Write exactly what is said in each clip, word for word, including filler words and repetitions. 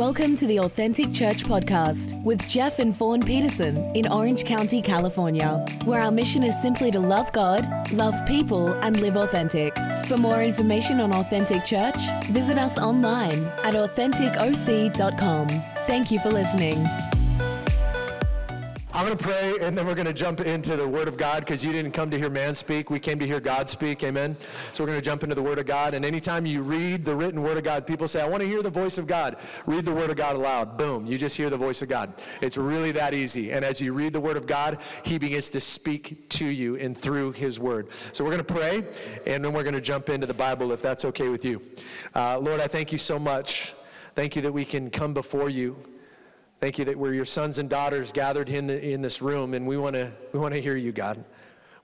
Welcome to the Authentic Church podcast with Jeff and Fawn Peterson in Orange County, California, where our mission is simply to love God, love people, and live authentic. For more information on Authentic Church, visit us online at authentic o c dot com. Thank you for listening. I'm going to pray, and then we're going to jump into the Word of God, because you didn't come to hear man speak. We came to hear God speak. Amen? So we're going to jump into the Word of God. And anytime you read the written Word of God, people say, I want to hear the voice of God. Read the Word of God aloud. Boom. You just hear the voice of God. It's really that easy. And as you read the Word of God, He begins to speak to you and through His Word. So we're going to pray, and then we're going to jump into the Bible, if that's okay with you. Uh, Lord, I thank you so much. Thank you that we can come before you. Thank you that we're your sons and daughters gathered in the, in this room, and we want to we want to hear you, God.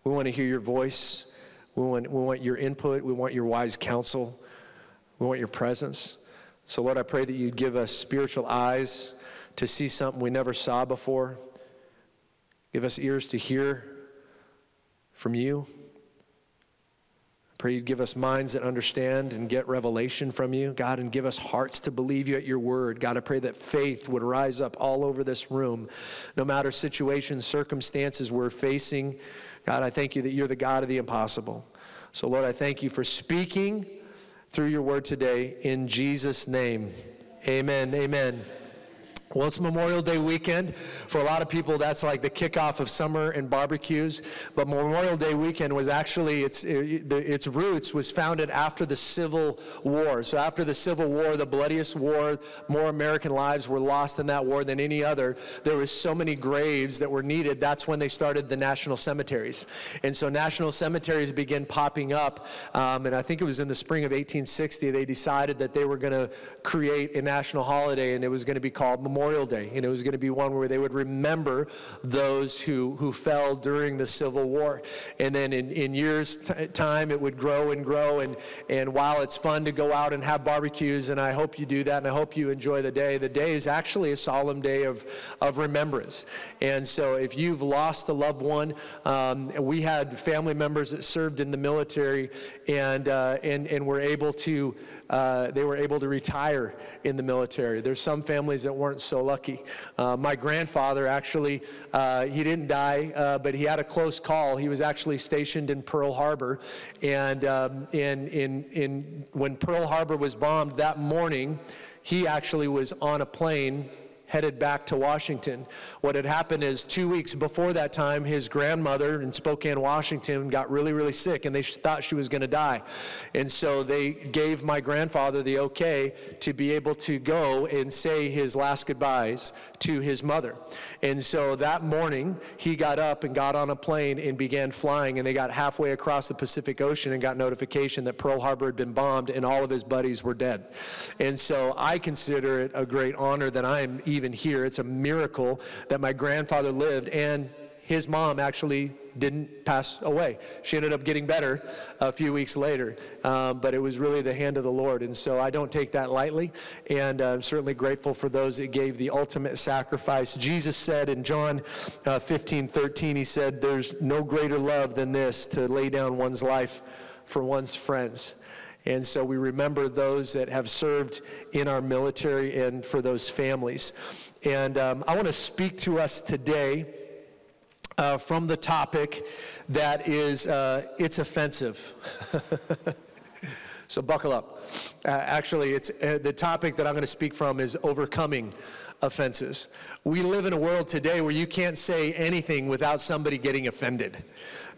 We want to hear your voice. We want we want your input. We want your wise counsel. We want your presence. So, Lord, I pray that you'd give us spiritual eyes to see something we never saw before. Give us ears to hear from you. I pray you'd give us minds that understand and get revelation from you, God, and give us hearts to believe you at your word. God, I pray that faith would rise up all over this room, no matter situations, circumstances we're facing. God, I thank you that you're the God of the impossible. So, Lord, I thank you for speaking through your word today. In Jesus' name, amen, amen. Well, it's Memorial Day weekend. For a lot of people, that's like the kickoff of summer and barbecues. But Memorial Day weekend was actually, its it, its roots was founded after the Civil War. So after the Civil War, the bloodiest war, more American lives were lost in that war than any other. There was so many graves that were needed. That's when they started the national cemeteries. And so national cemeteries began popping up. Um, and I think it was in the spring of eighteen sixty, they decided that they were going to create a national holiday, and it was going to be called Memorial Day. Memorial Day, and it was going to be one where they would remember those who, who fell during the Civil War. And then in, in years' t- time, it would grow and grow, and, and while it's fun to go out and have barbecues, and I hope you do that, and I hope you enjoy the day, the day is actually a solemn day of, of remembrance. And so if you've lost a loved one, um, we had family members that served in the military, and, uh, and, and were able to, uh, they were able to retire in the military. There's some families that weren't so lucky. Uh, my grandfather actually, uh, he didn't die, uh, but he had a close call. He was actually stationed in Pearl Harbor, and um, in in in when Pearl Harbor was bombed that morning, he actually was on a plane headed back to Washington. What had happened is two weeks before that time, his grandmother in Spokane, Washington, got really, really sick, and they sh- thought she was going to die. And so they gave my grandfather the okay to be able to go and say his last goodbyes to his mother. And so that morning, he got up and got on a plane and began flying, and they got halfway across the Pacific Ocean and got notification that Pearl Harbor had been bombed and all of his buddies were dead. And so I consider it a great honor that I am even here. It's a miracle that my grandfather lived, and his mom actually didn't pass away. She ended up getting better a few weeks later, um, but it was really the hand of the Lord, and so I don't take that lightly, and I'm certainly grateful for those that gave the ultimate sacrifice. Jesus said in John uh, fifteen thirteen, he said, there's no greater love than this, to lay down one's life for one's friends. And so we remember those that have served in our military and for those families. And um, I want to speak to us today uh, from the topic that is, uh, it's offensive. So buckle up. Uh, actually, it's uh, the topic that I'm going to speak from is overcoming offenses. We live in a world today where you can't say anything without somebody getting offended.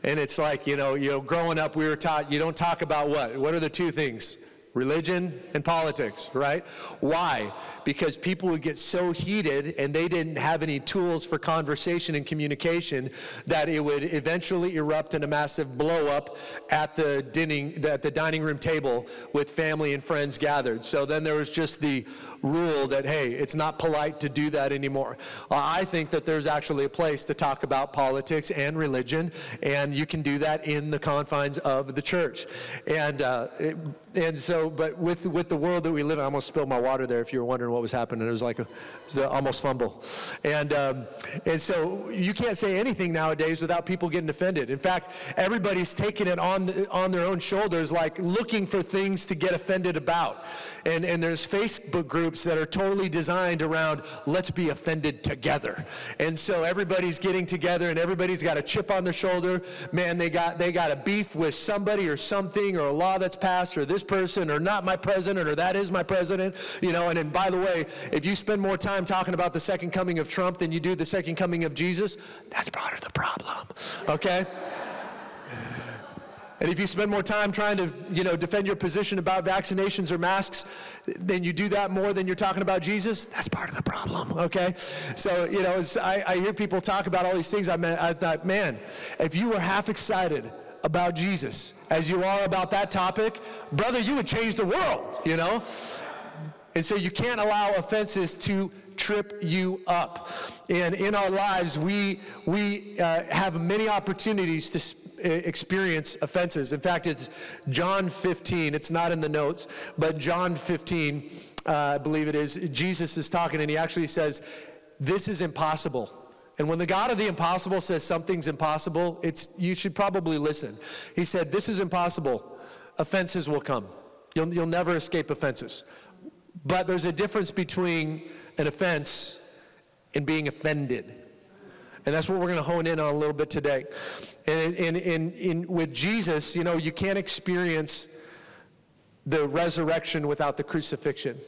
And it's like, you know, you know, growing up, we were taught, you don't talk about what? What are the two things? Religion and politics, right? Why? Because people would get so heated, and they didn't have any tools for conversation and communication, that it would eventually erupt in a massive blow-up at the dining, at the dining room table with family and friends gathered. So then there was just the rule that, hey, it's not polite to do that anymore. Uh, I think that there's actually a place to talk about politics and religion, and you can do that in the confines of the church. And uh, it, and so, but with with the world that we live in, I almost spilled my water there if you were wondering what was happening. It was like a, it was a almost fumble. And um, and so you can't say anything nowadays without people getting offended. In fact, everybody's taking it on the, on their own shoulders, like looking for things to get offended about. And and there's Facebook groups groups that are totally designed around let's be offended together. And so everybody's getting together and everybody's got a chip on their shoulder. Man, they got they got a beef with somebody or something or a law that's passed or this person or not my president or that is my president. You know, and, and by the way, if you spend more time talking about the second coming of Trump than you do the second coming of Jesus, that's part of the problem. Okay? And if you spend more time trying to, you know, defend your position about vaccinations or masks, then you do that more than you're talking about Jesus, that's part of the problem, okay? So, you know, as I, I hear people talk about all these things, I, mean, I thought, man, if you were half excited about Jesus as you are about that topic, brother, you would change the world, you know? And so you can't allow offenses to trip you up. And in our lives, we we uh, have many opportunities to sp- experience offenses. In fact, it's John fifteen. It's not in the notes, but John fifteen, uh, I believe it is, Jesus is talking, and he actually says, this is impossible. And when the God of the impossible says something's impossible, it's you should probably listen. He said, this is impossible. Offenses will come. You'll, you'll never escape offenses. But there's a difference between an offense and being offended. And that's what we're going to hone in on a little bit today. And in, in, in, with Jesus, you know, you can't experience the resurrection without the crucifixion.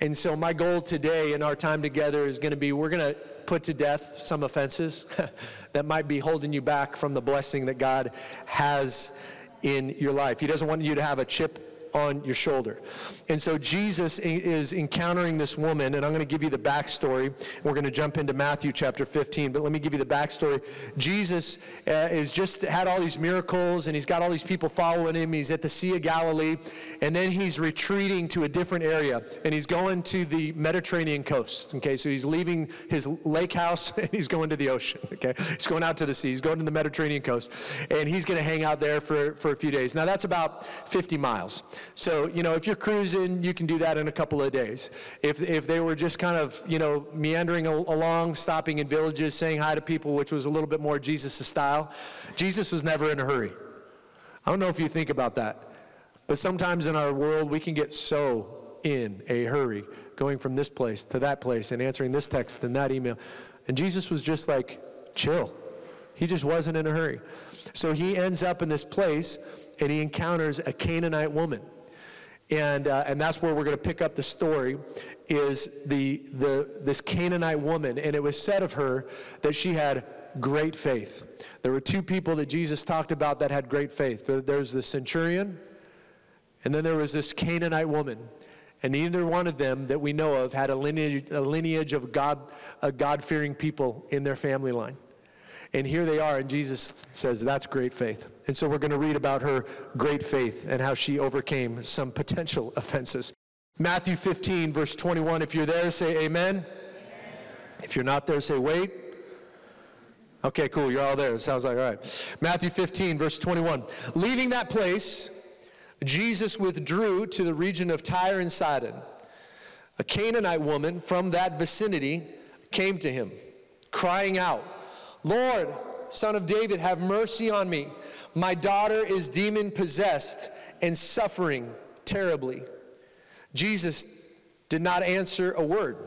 And so my goal today in our time together is going to be, we're going to put to death some offenses that might be holding you back from the blessing that God has in your life. He doesn't want you to have a chip on your shoulder. And so Jesus is encountering this woman, and I'm going to give you the backstory. We're going to jump into Matthew chapter fifteen, but let me give you the backstory. Jesus uh, is just had all these miracles, and he's got all these people following him. He's at the Sea of Galilee, and then he's retreating to a different area, and he's going to the Mediterranean coast. Okay, so he's leaving his lake house, and he's going to the ocean. Okay, he's going out to the sea. He's going to the Mediterranean coast, and he's going to hang out there for, for a few days. Now, that's about fifty miles. So, you know, if you're cruising, you can do that in a couple of days. If if they were just kind of, you know, meandering along, stopping in villages, saying hi to people, which was a little bit more Jesus' style, Jesus was never in a hurry. I don't know if you think about that. But sometimes in our world, we can get so in a hurry, going from this place to that place and answering this text and that email. And Jesus was just like, chill. He just wasn't in a hurry. So he ends up in this place, and he encounters a Canaanite woman. And uh, and that's where we're going to pick up the story, is the the this Canaanite woman. And it was said of her that she had great faith. There were two people that Jesus talked about that had great faith. There's the centurion, and then there was this Canaanite woman. And neither one of them that we know of had a lineage, a lineage of God, a God-fearing people in their family line. And here they are, and Jesus says, that's great faith. And so we're going to read about her great faith and how she overcame some potential offenses. Matthew fifteen, verse twenty-one, if you're there, say amen. Amen. If you're not there, say wait. Okay, cool, you're all there. It sounds like, all right. Matthew fifteen, verse twenty-one. Leaving that place, Jesus withdrew to the region of Tyre and Sidon. A Canaanite woman from that vicinity came to him, crying out, Lord, Son of David, have mercy on me. My daughter is demon-possessed and suffering terribly. Jesus did not answer a word.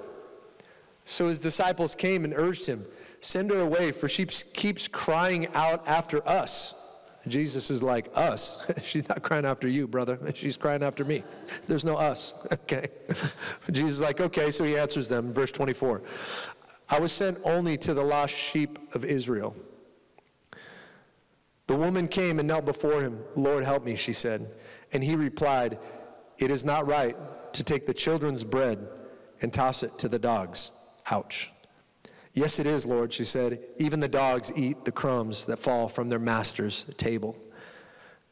So his disciples came and urged him, send her away, for she keeps crying out after us. Jesus is like, us? She's not crying after you, brother. She's crying after me. There's no us. Okay. Jesus is like, okay, so he answers them. Verse twenty-four. I was sent only to the lost sheep of Israel. The woman came and knelt before him. Lord, help me, she said. And he replied, it is not right to take the children's bread and toss it to the dogs. Ouch. Yes, it is, Lord, she said. Even the dogs eat the crumbs that fall from their master's table.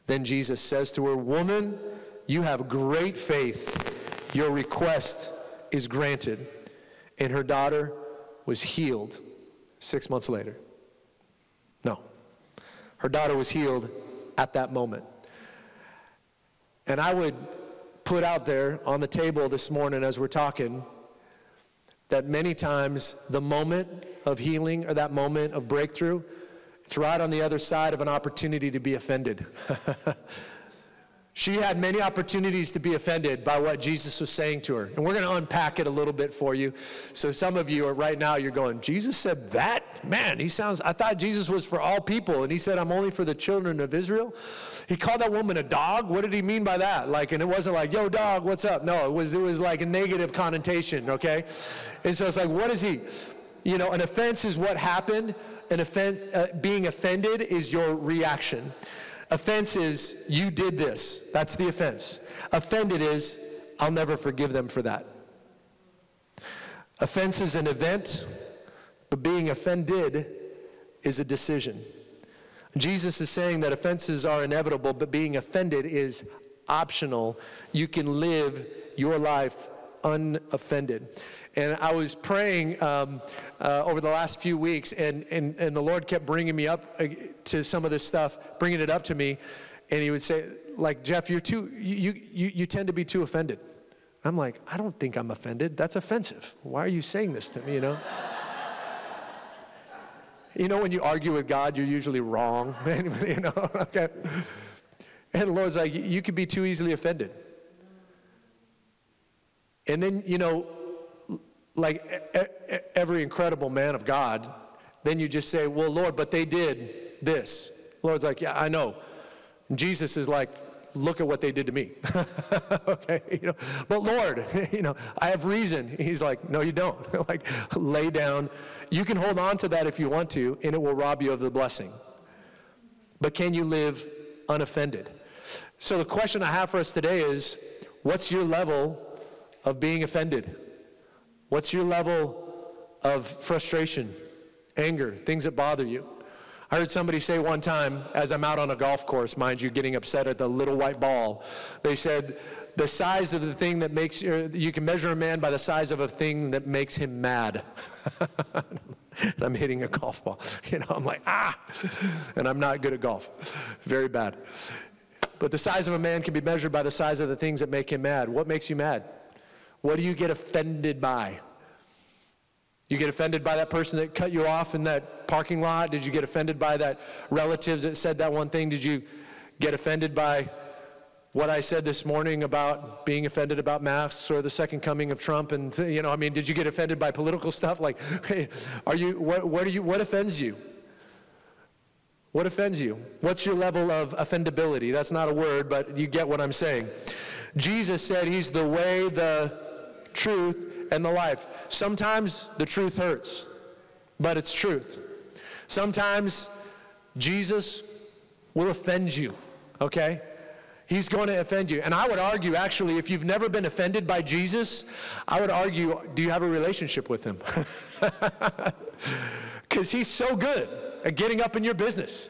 Then Jesus says to her, woman, you have great faith. Your request is granted. And her daughter was healed six months later. No. Her daughter was healed at that moment. And I would put out there on the table this morning as we're talking that many times the moment of healing or that moment of breakthrough, it's right on the other side of an opportunity to be offended. She had many opportunities to be offended by what Jesus was saying to her. And we're going to unpack it a little bit for you. So some of you are right now, you're going, Jesus said that? Man, he sounds, I thought Jesus was for all people. And he said, I'm only for the children of Israel. He called that woman a dog. What did he mean by that? Like, and it wasn't like, yo, dog, what's up? No, it was, it was like a negative connotation, okay? And so it's like, what is he? You know, an offense is what happened. An offense, uh, being offended is your reaction. Offense is, you did this. That's the offense. Offended is, I'll never forgive them for that. Offense is an event, but being offended is a decision. Jesus is saying that offenses are inevitable, but being offended is optional. You can live your life unoffended. And I was praying um, uh, over the last few weeks, and, and, and the Lord kept bringing me up to some of this stuff, bringing it up to me, and he would say, like, Jeff, you're too, you you you tend to be too offended. I'm like, I don't think I'm offended. That's offensive. Why are you saying this to me, you know? You know, when you argue with God, you're usually wrong, you know, okay? And the Lord's like, you could be too easily offended. And then, you know, like every incredible man of God, then you just say, well, Lord, but they did this. Lord's like, yeah, I know. And Jesus is like, look at what they did to me. Okay, you know, but Lord, you know, I have reason. He's like, no, you don't. Like, lay down. You can hold on to that if you want to, and it will rob you of the blessing. But can you live unoffended? So the question I have for us today is, what's your level of being offended? What's your level of frustration, anger, things that bother you? I heard somebody say one time, as I'm out on a golf course, mind you, getting upset at the little white ball, they said, the size of the thing that makes, you can measure a man by the size of a thing that makes him mad. And I'm hitting a golf ball. You know, I'm like, ah! And I'm not good at golf. Very bad. But the size of a man can be measured by the size of the things that make him mad. What makes you mad? What do you get offended by? You get offended by that person that cut you off in that parking lot? Did you get offended by that relatives that said that one thing? Did you get offended by what I said this morning about being offended about masks or the second coming of Trump? And, you know, I mean, did you get offended by political stuff? Like, are you, what, what, are you, what offends you? What offends you? What's your level of offendability? That's not a word, but you get what I'm saying. Jesus said he's the way, the truth, and the life. Sometimes the truth hurts, but it's truth. Sometimes Jesus will offend you, okay? He's going to offend you. And I would argue, actually, if you've never been offended by Jesus, I would argue, do you have a relationship with him? Because he's so good at getting up in your business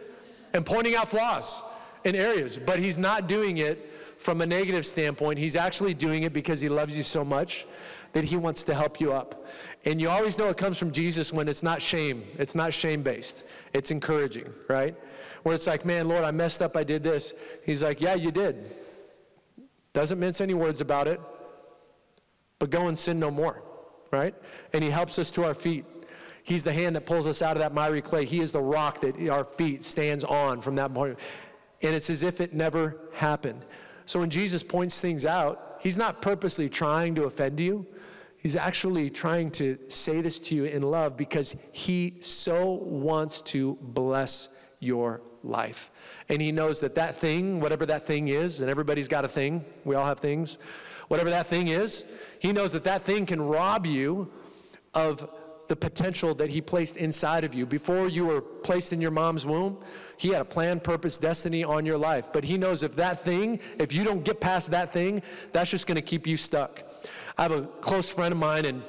and pointing out flaws in areas, but he's not doing it from a negative standpoint. He's actually doing it because he loves you so much that he wants to help you up. And you always know it comes from Jesus when it's not shame. It's not shame-based. It's encouraging, right? Where it's like, man, Lord, I messed up. I did this. He's like, yeah, you did. Doesn't mince any words about it, but go and sin no more, right? And he helps us to our feet. He's the hand that pulls us out of that miry clay. He is the rock that our feet stands on from that point. And it's as if it never happened. So when Jesus points things out, he's not purposely trying to offend you. He's actually trying to say this to you in love because he so wants to bless your life. And he knows that that thing, whatever that thing is, and everybody's got a thing, we all have things, whatever that thing is, he knows that that thing can rob you of the potential that he placed inside of you. Before you were placed in your mom's womb, he had a plan, purpose, destiny on your life. But he knows if that thing, if you don't get past that thing, that's just going to keep you stuck. I have a close friend of mine, and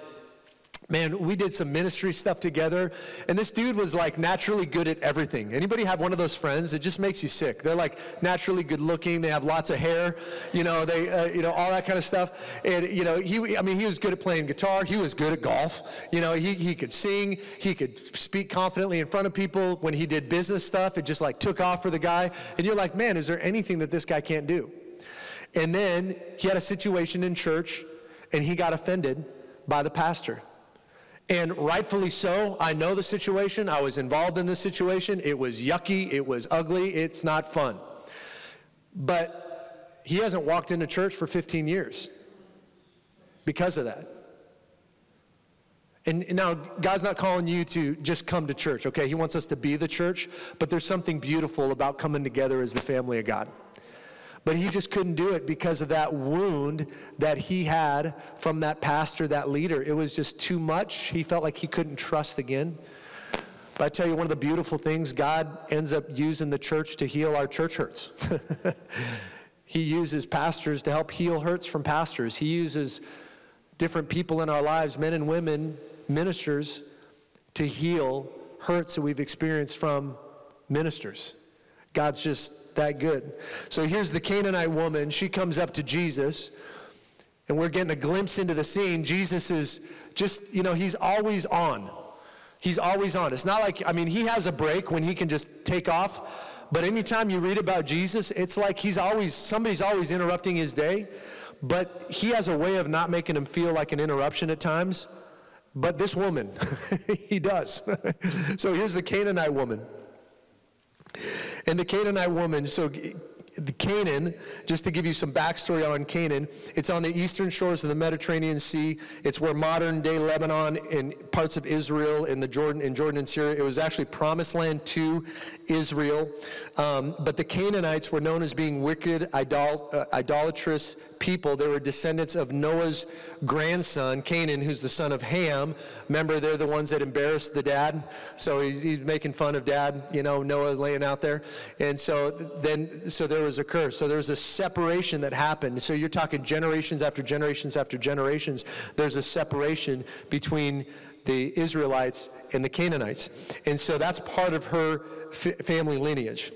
man, we did some ministry stuff together, and this dude was like naturally good at everything. Anybody have one of those friends? It just makes you sick. They're like naturally good looking. They have lots of hair, you know. They, uh, you know, all that kind of stuff. And you know, he, I mean, he was good at playing guitar. He was good at golf. You know, he he could sing. He could speak confidently in front of people. When he did business stuff, it just like took off for the guy. And you're like, man, is there anything that this guy can't do? And then he had a situation in church, and he got offended by the pastor. And rightfully so. I know the situation. I was involved in this situation. It was yucky. It was ugly. It's not fun. But he hasn't walked into church for fifteen years because of that. And now, God's not calling you to just come to church, okay? He wants us to be the church, but there's something beautiful about coming together as the family of God. But he just couldn't do it because of that wound that he had from that pastor, that leader. It was just too much. He felt like he couldn't trust again. But I tell you, one of the beautiful things, God ends up using the church to heal our church hurts. He uses pastors to help heal hurts from pastors. He uses different people in our lives, men and women, ministers, to heal hurts that we've experienced from ministers. God's just that good. So here's the Canaanite woman. She comes up to Jesus, and we're getting a glimpse into the scene. Jesus is just, you know, he's always on. He's always on. It's not like, I mean, he has a break when he can just take off, but anytime you read about Jesus, it's like he's always, somebody's always interrupting his day, but he has a way of not making him feel like an interruption at times. But this woman, he does. So here's the Canaanite woman. And the Canaanite woman, so Canaan, just to give you some backstory on Canaan, it's on the eastern shores of the Mediterranean Sea. It's where modern-day Lebanon and parts of Israel and the Jordan and Jordan and Syria, it was actually promised land to Israel. Um, but the Canaanites were known as being wicked, idol, uh, idolatrous people. They were descendants of Noah's grandson, Canaan, who's the son of Ham. Remember, they're the ones that embarrassed the dad. So he's, he's making fun of dad, you know, Noah laying out there. And so then, so there was a curse. So there's a separation that happened. So you're talking generations after generations after generations. There's a separation between the Israelites and the Canaanites. And so that's part of her f- family lineage.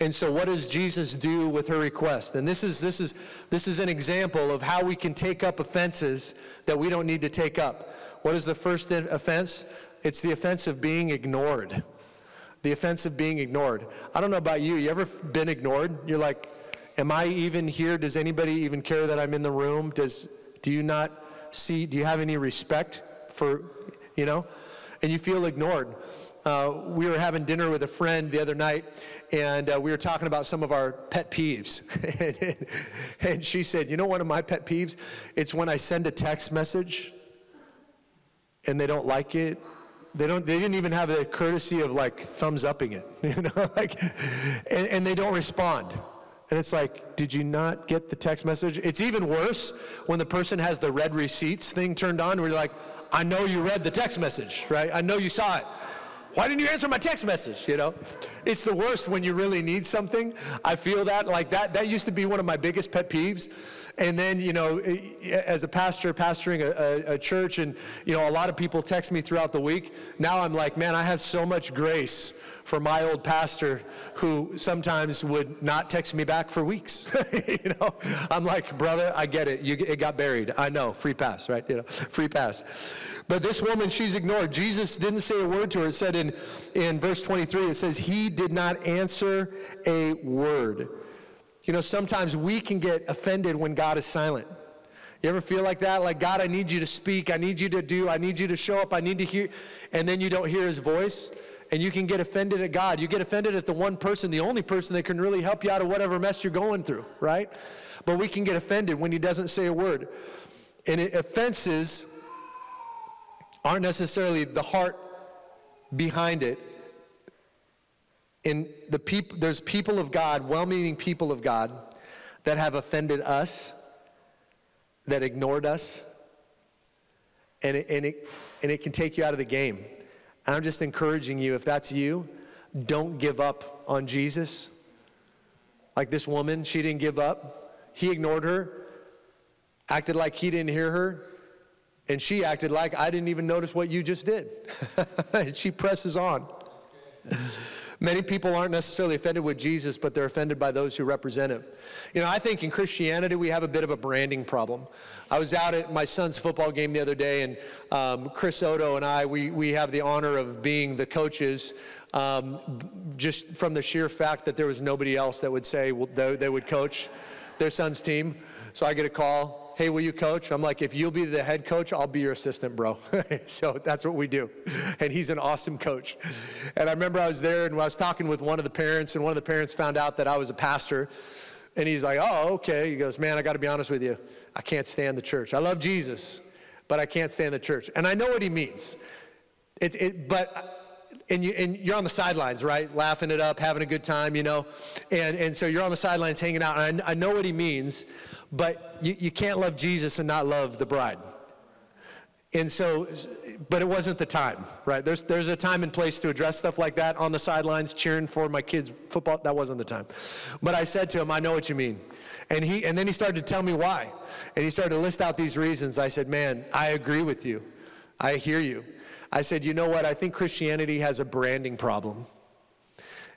And so what does Jesus do with her request? And this is this is this is an example of how we can take up offenses that we don't need to take up. What is the first offense? It's the offense of being ignored. The offense of being ignored. I don't know about you. You ever been ignored? You're like, am I even here? Does anybody even care that I'm in the room? Does do you not see? Do you have any respect for, you know? And you feel ignored. Uh, we were having dinner with a friend the other night, and uh, we were talking about some of our pet peeves. and, and she said, you know one of my pet peeves? It's when I send a text message, and they don't like it. They don't. They didn't even have the courtesy of, like, thumbs-upping it, you know? like, and, and they don't respond. And it's like, did you not get the text message? It's even worse when the person has the red receipts thing turned on, where you're like, I know you read the text message, right? I know you saw it. Why didn't you answer my text message, you know? It's the worst when you really need something. I feel that, like that. That used to be one of my biggest pet peeves. And then, you know, as a pastor, pastoring a, a, a church, and, you know, a lot of people text me throughout the week. Now I'm like, man, I have so much grace for my old pastor who sometimes would not text me back for weeks. You know, I'm like, brother, I get it. You, it got buried. I know, free pass, right? You know, free pass. But this woman, she's ignored. Jesus didn't say a word to her. It said in, in verse twenty-three, it says, he did not answer a word. You know, sometimes we can get offended when God is silent. You ever feel like that? Like, God, I need you to speak. I need you to do. I need you to show up. I need to hear. And then you don't hear his voice. And you can get offended at God. You get offended at the one person, the only person that can really help you out of whatever mess you're going through, right? But we can get offended when he doesn't say a word. And it, offenses aren't necessarily the heart behind it. And the peop- there's people of God, well-meaning people of God, that have offended us, that ignored us, and it, and it, and it can take you out of the game. And I'm just encouraging you, if that's you, don't give up on Jesus. Like this woman, she didn't give up. He ignored her, acted like he didn't hear her, and she acted like, I didn't even notice what you just did. And she presses on. Many people aren't necessarily offended with Jesus, but they're offended by those who represent him. You know, I think in Christianity, we have a bit of a branding problem. I was out at my son's football game the other day, and um, Chris Odo and I, we we have the honor of being the coaches, um, just from the sheer fact that there was nobody else that would say well, they, they would coach their son's team. So I get a call, hey, will you coach? I'm like, if you'll be the head coach, I'll be your assistant, bro. So that's what we do. And he's an awesome coach. And I remember I was there, and I was talking with one of the parents, and one of the parents found out that I was a pastor. And he's like, oh, okay. He goes, man, I got to be honest with you. I can't stand the church. I love Jesus, but I can't stand the church. And I know what he means. It, it, but, and, you, and you're on the sidelines, right? Laughing it up, having a good time, you know? And and so you're on the sidelines hanging out. And I, I know what he means, but you, you can't love Jesus and not love the bride. And so, but it wasn't the time, right? There's there's a time and place to address stuff like that on the sidelines, cheering for my kids' football. That wasn't the time. But I said to him, I know what you mean. And he and then he started to tell me why. And he started to list out these reasons. I said, man, I agree with you. I hear you. I said, you know what? I think Christianity has a branding problem.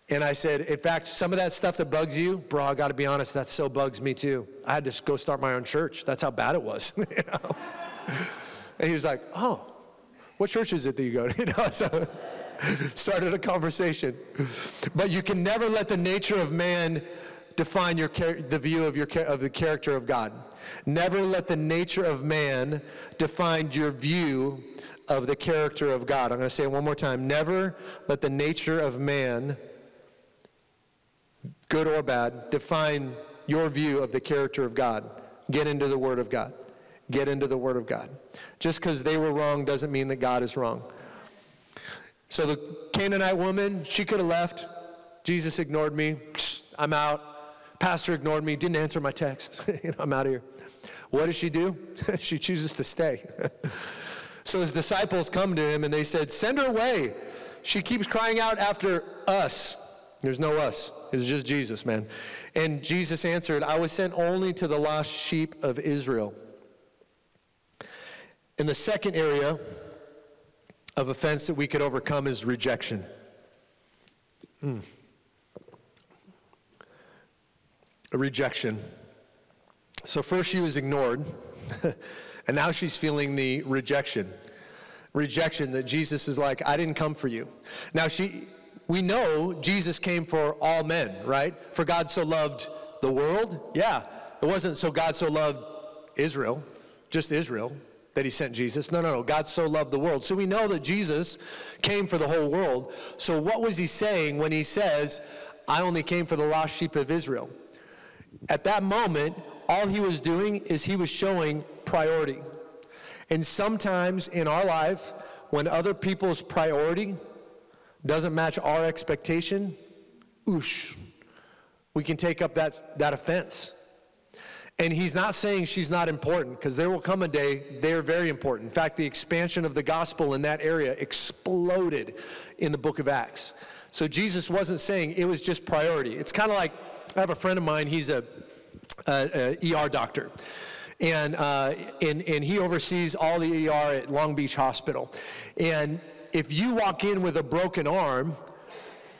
And I said, in fact, some of that stuff that bugs you, bro, I got to be honest, that so bugs me too. I had to go start my own church. That's how bad it was, you know? And he was like, oh, what church is it that you go to? You know, so started a conversation. But you can never let the nature of man define your the view of your of the character of God. Never let the nature of man define your view of the character of God. I'm going to say it one more time. Never let the nature of man, good or bad, define your view of the character of God. Get into the Word of God. Get into the Word of God. Just because they were wrong doesn't mean that God is wrong. So the Canaanite woman, she could have left. Jesus ignored me. I'm out. Pastor ignored me. Didn't answer my text. You know, I'm out of here. What does she do? She chooses to stay. So his disciples come to him and they said, send her away. She keeps crying out after us. There's no us. It was just Jesus, man. And Jesus answered, I was sent only to the lost sheep of Israel. And the second area of offense that we could overcome is rejection. Mm. A rejection. So first she was ignored, and now she's feeling the rejection. Rejection that Jesus is like, I didn't come for you. Now she, we know Jesus came for all men, right? For God so loved the world. Yeah, it wasn't so God so loved Israel, just Israel, that he sent Jesus. No, no, no. God so loved the world. So we know that Jesus came for the whole world. So what was he saying when he says, I only came for the lost sheep of Israel? At that moment, all he was doing is he was showing priority. And sometimes in our life, when other people's priority doesn't match our expectation, oosh, we can take up that, that offense. And he's not saying she's not important, because there will come a day they are very important. In fact, the expansion of the gospel in that area exploded in the book of Acts. So Jesus wasn't saying it was just priority. It's kind of like, I have a friend of mine, he's a, a, a E R doctor. And, uh, and, and he oversees all the E R at Long Beach Hospital. And if you walk in with a broken arm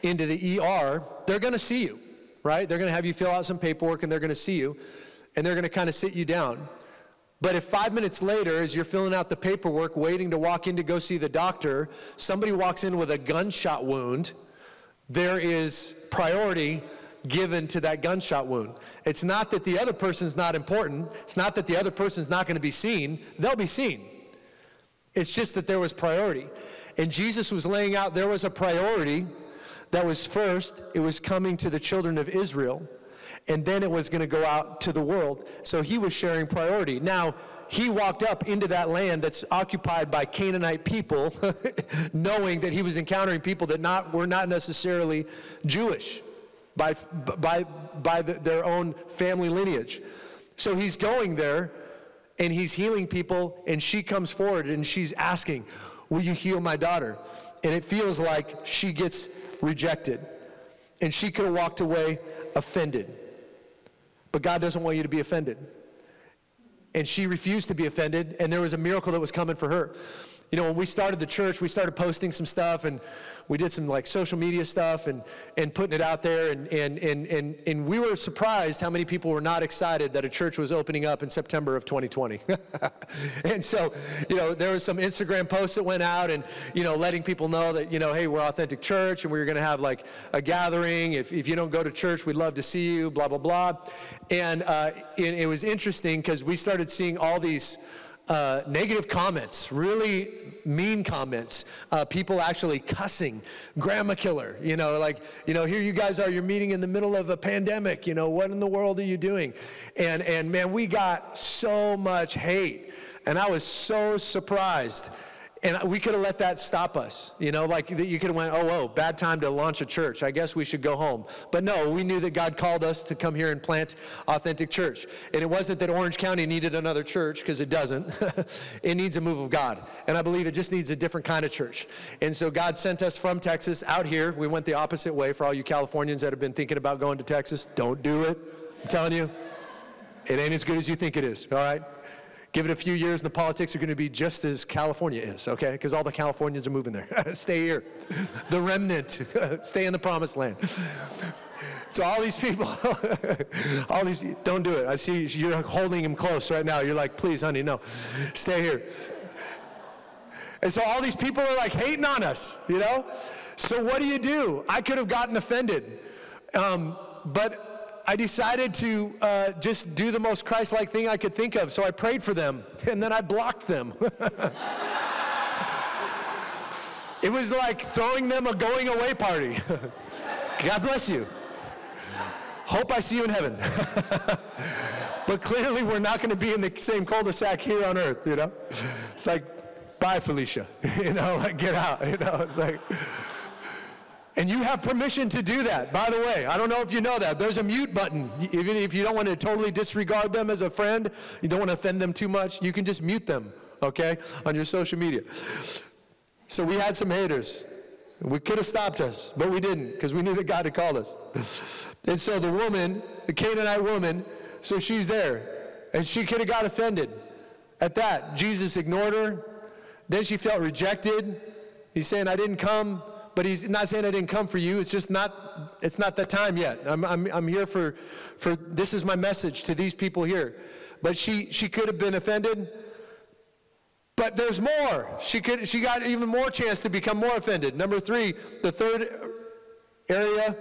into the E R, they're going to see you, right? They're going to have you fill out some paperwork and they're going to see you. And they're going to kind of sit you down. But if five minutes later, as you're filling out the paperwork, waiting to walk in to go see the doctor, somebody walks in with a gunshot wound, there is priority given to that gunshot wound. It's not that the other person's not important. It's not that the other person's not going to be seen. They'll be seen. It's just that there was priority. And Jesus was laying out there was a priority that was first. It was coming to the children of Israel. And then it was going to go out to the world. So he was sharing priority. Now, he walked up into that land that's occupied by Canaanite people, knowing that he was encountering people that not were not necessarily Jewish by by by the, their own family lineage. So he's going there, and he's healing people, and she comes forward, and she's asking, will you heal my daughter? And it feels like she gets rejected. And she could have walked away offended. But God doesn't want you to be offended. And she refused to be offended, and there was a miracle that was coming for her. You know, when we started the church, we started posting some stuff, and we did some like social media stuff and and putting it out there, and and and and, and we were surprised how many people were not excited that a church was opening up in September of twenty twenty. And so, you know, there was some Instagram posts that went out, and you know, letting people know that, you know, hey, we're Authentic Church, and we were going to have like a gathering. If if you don't go to church, we'd love to see you. Blah blah blah. And uh, it, it was interesting because we started seeing all these uh, negative comments, really mean comments, uh, people actually cussing, grandma killer, you know, like, you know, here you guys are, you're meeting in the middle of a pandemic, you know, what in the world are you doing? And, and man, we got so much hate, and I was so surprised. And we could have let that stop us, you know, like you could have went, oh, oh, bad time to launch a church. I guess we should go home. But no, we knew that God called us to come here and plant Authentic Church. And it wasn't that Orange County needed another church, because it doesn't. It needs a move of God. And I believe it just needs a different kind of church. And so God sent us from Texas out here. We went the opposite way. For all you Californians that have been thinking about going to Texas, don't do it. I'm telling you, it ain't as good as you think it is, all right? Give it a few years, and the politics are going to be just as California is, okay? Because all the Californians are moving there. Stay here. The remnant. Stay in the promised land. So all these people, all these, don't do it. I see you're holding him close right now. You're like, please, honey, no. Stay here. And so all these people are like hating on us, you know? So what do you do? I could have gotten offended, um, but I decided to uh, just do the most Christ-like thing I could think of. So I prayed for them, and then I blocked them. It was like throwing them a going-away party. God bless you. Hope I see you in heaven. But clearly, we're not going to be in the same cul-de-sac here on earth, you know? It's like, bye, Felicia. You know, like, get out, you know? It's like... And you have permission to do that. By the way, I don't know if you know that. There's a mute button. Even if you don't want to totally disregard them as a friend, you don't want to offend them too much, you can just mute them, okay, on your social media. So we had some haters. We could have stopped us, but we didn't, because we knew that God had called us. And so the woman, the Canaanite woman, so she's there, and she could have got offended. At that, Jesus ignored her. Then she felt rejected. He's saying, I didn't come. But he's not saying I didn't come for you. It's just not, it's not the time yet. I'm, I'm, I'm here for, for, this is my message to these people here. But she, she could have been offended. But there's more. She could, she got even more chance to become more offended. Number three, the third area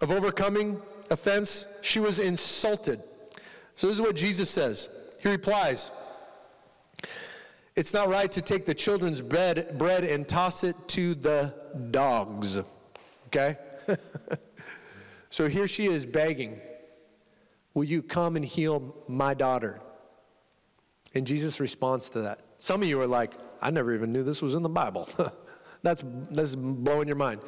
of overcoming offense, she was insulted. So this is what Jesus says. He replies, it's not right to take the children's bread, bread and toss it to the dogs, okay? So here she is begging, will you come and heal my daughter? And Jesus' response to that. Some of you are like, I never even knew this was in the Bible. That's, that's blowing your mind.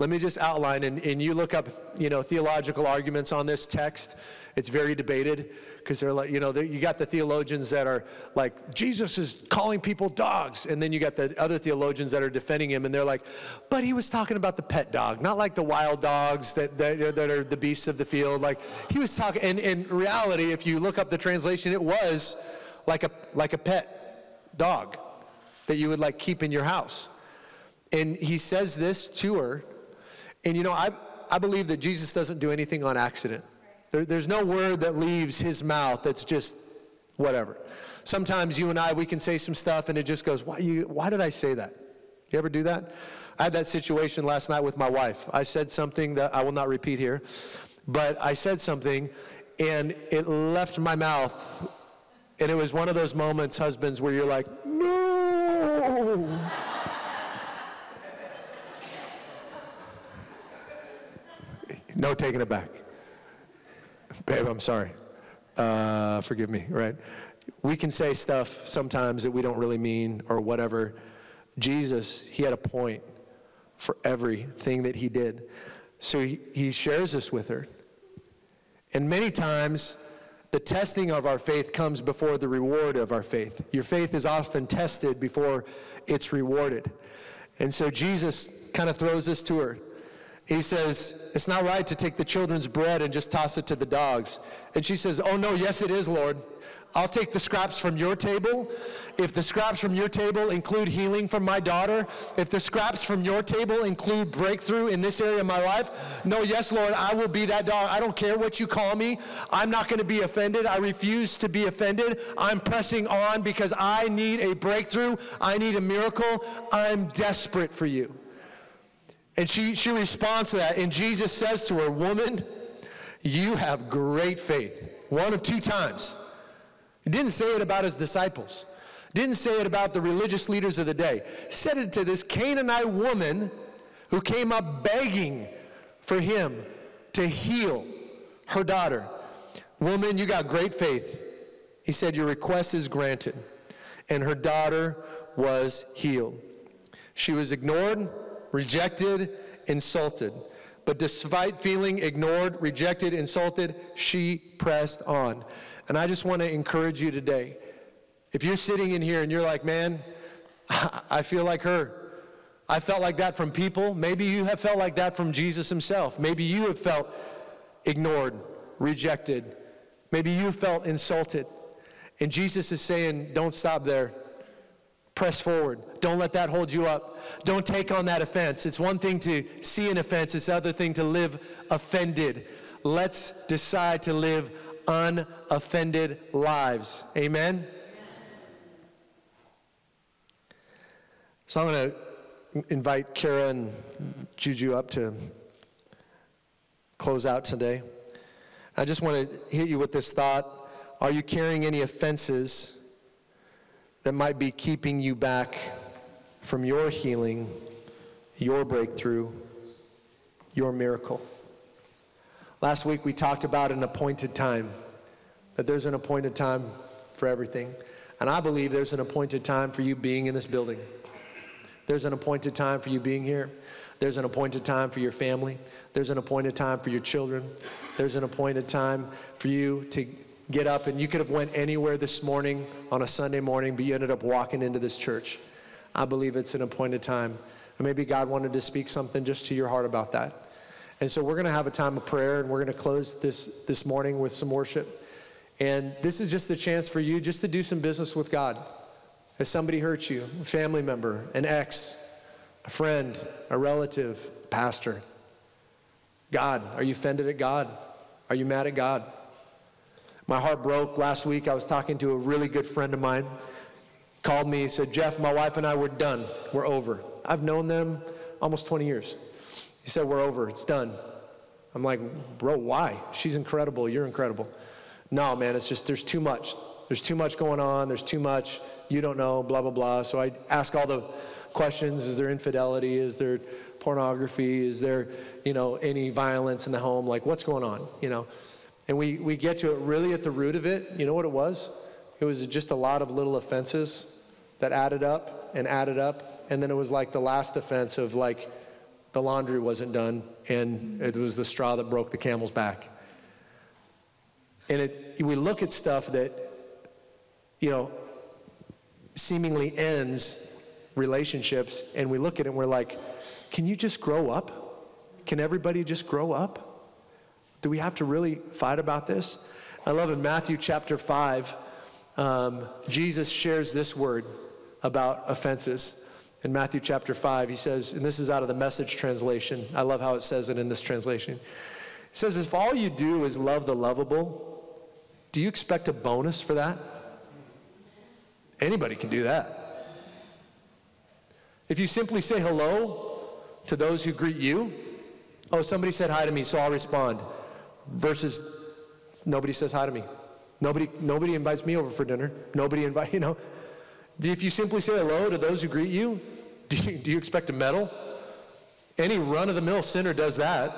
Let me just outline, and, and you look up, you know, theological arguments on this text. It's very debated, because they're like, you know, you got the theologians that are like, Jesus is calling people dogs. And then you got the other theologians that are defending him, and they're like, but he was talking about the pet dog, not like the wild dogs that that, that are the beasts of the field. Like, he was talking, and in reality, if you look up the translation, it was like a like a pet dog that you would like keep in your house. And he says this to her, and you know, I I believe that Jesus doesn't do anything on accident. There, there's no word that leaves his mouth that's just whatever. Sometimes you and I, we can say some stuff, and it just goes, why, you, why did I say that? You ever do that? I had that situation last night with my wife. I said something that I will not repeat here, but I said something, and it left my mouth, and it was one of those moments, husbands, where you're like, no. No taking it back. Babe, I'm sorry. Uh, forgive me, right? We can say stuff sometimes that we don't really mean or whatever. Jesus, he had a point for everything that he did. So he, he shares this with her. And many times, the testing of our faith comes before the reward of our faith. Your faith is often tested before it's rewarded. And so Jesus kind of throws this to her. He says, it's not right to take the children's bread and just toss it to the dogs. And she says, oh no, yes it is, Lord. I'll take the scraps from your table. If the scraps from your table include healing from my daughter, if the scraps from your table include breakthrough in this area of my life, no, yes, Lord, I will be that dog. I don't care what you call me. I'm not going to be offended. I refuse to be offended. I'm pressing on because I need a breakthrough. I need a miracle. I'm desperate for you. And she, she responds to that, and Jesus says to her, woman, you have great faith. One of two times. He didn't say it about his disciples. Didn't say it about the religious leaders of the day. Said it to this Canaanite woman who came up begging for him to heal her daughter. Woman, you got great faith. He said, your request is granted. And her daughter was healed. She was ignored, rejected, insulted. But despite feeling ignored, rejected, insulted, she pressed on. And I just want to encourage you today. If you're sitting in here and you're like, man, I feel like her. I felt like that from people. Maybe you have felt like that from Jesus himself. Maybe you have felt ignored, rejected. Maybe you felt insulted. And Jesus is saying, don't stop there. Press forward. Don't let that hold you up. Don't take on that offense. It's one thing to see an offense. It's another thing to live offended. Let's decide to live unoffended lives. Amen? So I'm going to invite Kara and Juju up to close out today. I just want to hit you with this thought. Are you carrying any offenses that might be keeping you back from your healing, your breakthrough, your miracle? Last week we talked about an appointed time, that there's an appointed time for everything. And I believe there's an appointed time for you being in this building. There's an appointed time for you being here. There's an appointed time for your family. There's an appointed time for your children. There's an appointed time for you to get up, and you could have went anywhere this morning on a Sunday morning, but you ended up walking into this church. I believe it's an appointed time. And maybe God wanted to speak something just to your heart about that. And so we're going to have a time of prayer, and we're going to close this, this morning with some worship. And this is just the chance for you just to do some business with God. Has somebody hurt you? A family member, an ex, a friend, a relative, pastor. God, are you offended at God? Are you mad at God? My heart broke last week. I was talking to a really good friend of mine. Called me, said, Jeff, my wife and I, we're done. We're over. I've known them almost twenty years. He said, we're over. It's done. I'm like, bro, why? She's incredible. You're incredible. No, man, it's just there's too much. There's too much going on. There's too much. You don't know, blah, blah, blah. So I ask all the questions. Is there infidelity? Is there pornography? Is there, you know, any violence in the home? Like, what's going on, you know? And we, we get to it really at the root of it. You know what it was? It was just a lot of little offenses that added up and added up. And then it was like the last offense of like the laundry wasn't done. And it was the straw that broke the camel's back. And it, we look at stuff that, you know, seemingly ends relationships. And we look at it and we're like, can you just grow up? Can everybody just grow up? Do we have to really fight about this? I love in Matthew chapter five, um, Jesus shares this word about offenses. In Matthew chapter five, he says, and this is out of the Message translation. I love how it says it in this translation. He says, if all you do is love the lovable, do you expect a bonus for that? Anybody can do that. If you simply say hello to those who greet you, oh, somebody said hi to me, so I'll respond. Versus, nobody says hi to me. Nobody nobody invites me over for dinner. Nobody invite, you know. If you simply say hello to those who greet you, do you, do you expect a medal? Any run-of-the-mill sinner does that.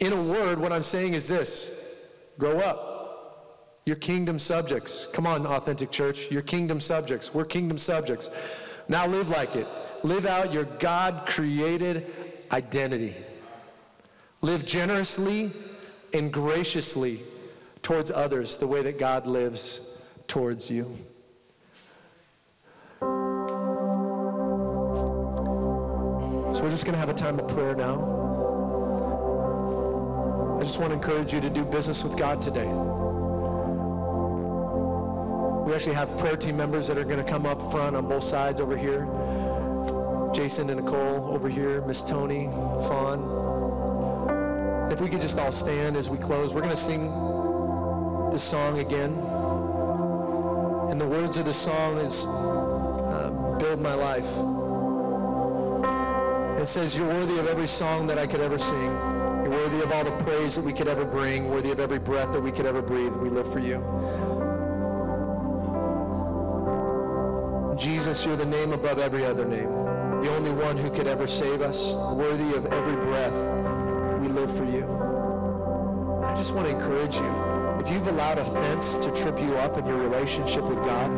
In a word, what I'm saying is this. Grow up. You're kingdom subjects. Come on, Authentic Church. You're kingdom subjects. We're kingdom subjects. Now live like it. Live out your God-created identity. Live generously and graciously towards others the way that God lives towards you. So we're just going to have a time of prayer now. I just want to encourage you to do business with God today. We actually have prayer team members that are going to come up front on both sides over here. Jason and Nicole over here, Miss Tony, Fawn. If we could just all stand as we close, we're going to sing this song again. And the words of the song is, uh, Build My Life. It says, you're worthy of every song that I could ever sing. You're worthy of all the praise that we could ever bring, worthy of every breath that we could ever breathe. We live for you. Jesus, you're the name above every other name, the only one who could ever save us, worthy of every breath. We live for you. I just want to encourage you. If you've allowed offense to trip you up in your relationship with God,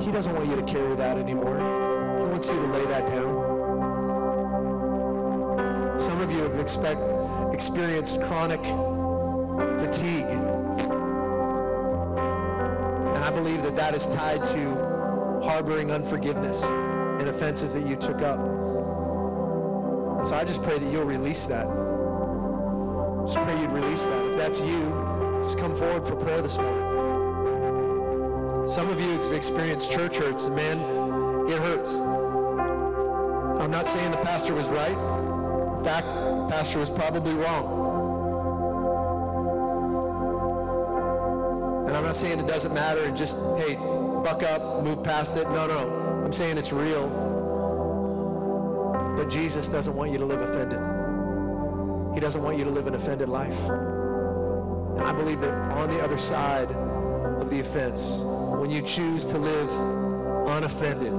he doesn't want you to carry that anymore. He wants you to lay that down. Some of you have expect, experienced chronic fatigue. And I believe that that is tied to harboring unforgiveness and offenses that you took up. And so I just pray that you'll release that. Just pray you'd release that. If that's you, just come forward for prayer this morning. Some of you have experienced church hurts, and man, it hurts. I'm not saying the pastor was right. In fact, the pastor was probably wrong. And I'm not saying it doesn't matter and just, hey, buck up, move past it. No, no. I'm saying it's real. But Jesus doesn't want you to live offended. He doesn't want you to live an offended life. And I believe that on the other side of the offense, when you choose to live unoffended,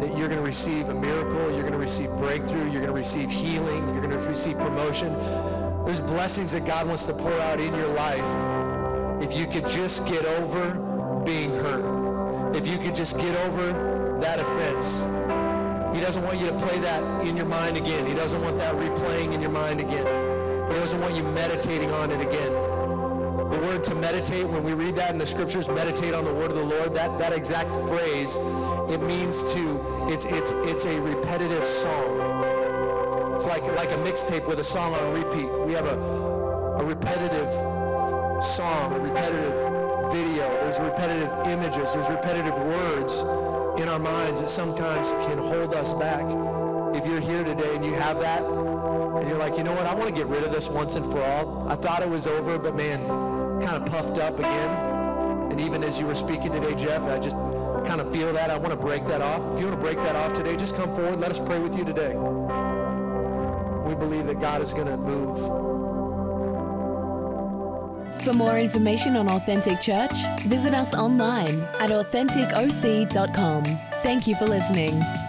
that you're going to receive a miracle, you're going to receive breakthrough, you're going to receive healing, you're going to receive promotion. There's blessings that God wants to pour out in your life if you could just get over being hurt. If you could just get over that offense. He doesn't want you to play that in your mind again. He doesn't want that replaying in your mind again. He doesn't want you meditating on it again. The word to meditate, when we read that in the scriptures, meditate on the word of the Lord, that, that exact phrase, it means to, it's it's it's a repetitive song. It's like, like a mixtape with a song on repeat. We have a, a repetitive song, a repetitive video, there's repetitive images, there's repetitive words in our minds that sometimes can hold us back. If you're here today and you have that, and you're like, you know what, I want to get rid of this once and for all. I thought it was over, but man, kind of puffed up again. And even as you were speaking today, Jeff, I just kind of feel that. I want to break that off. If you want to break that off today, just come forward. Let us pray with you today. We believe that God is going to move. For more information on Authentic Church, visit us online at authentic o c dot com. Thank you for listening.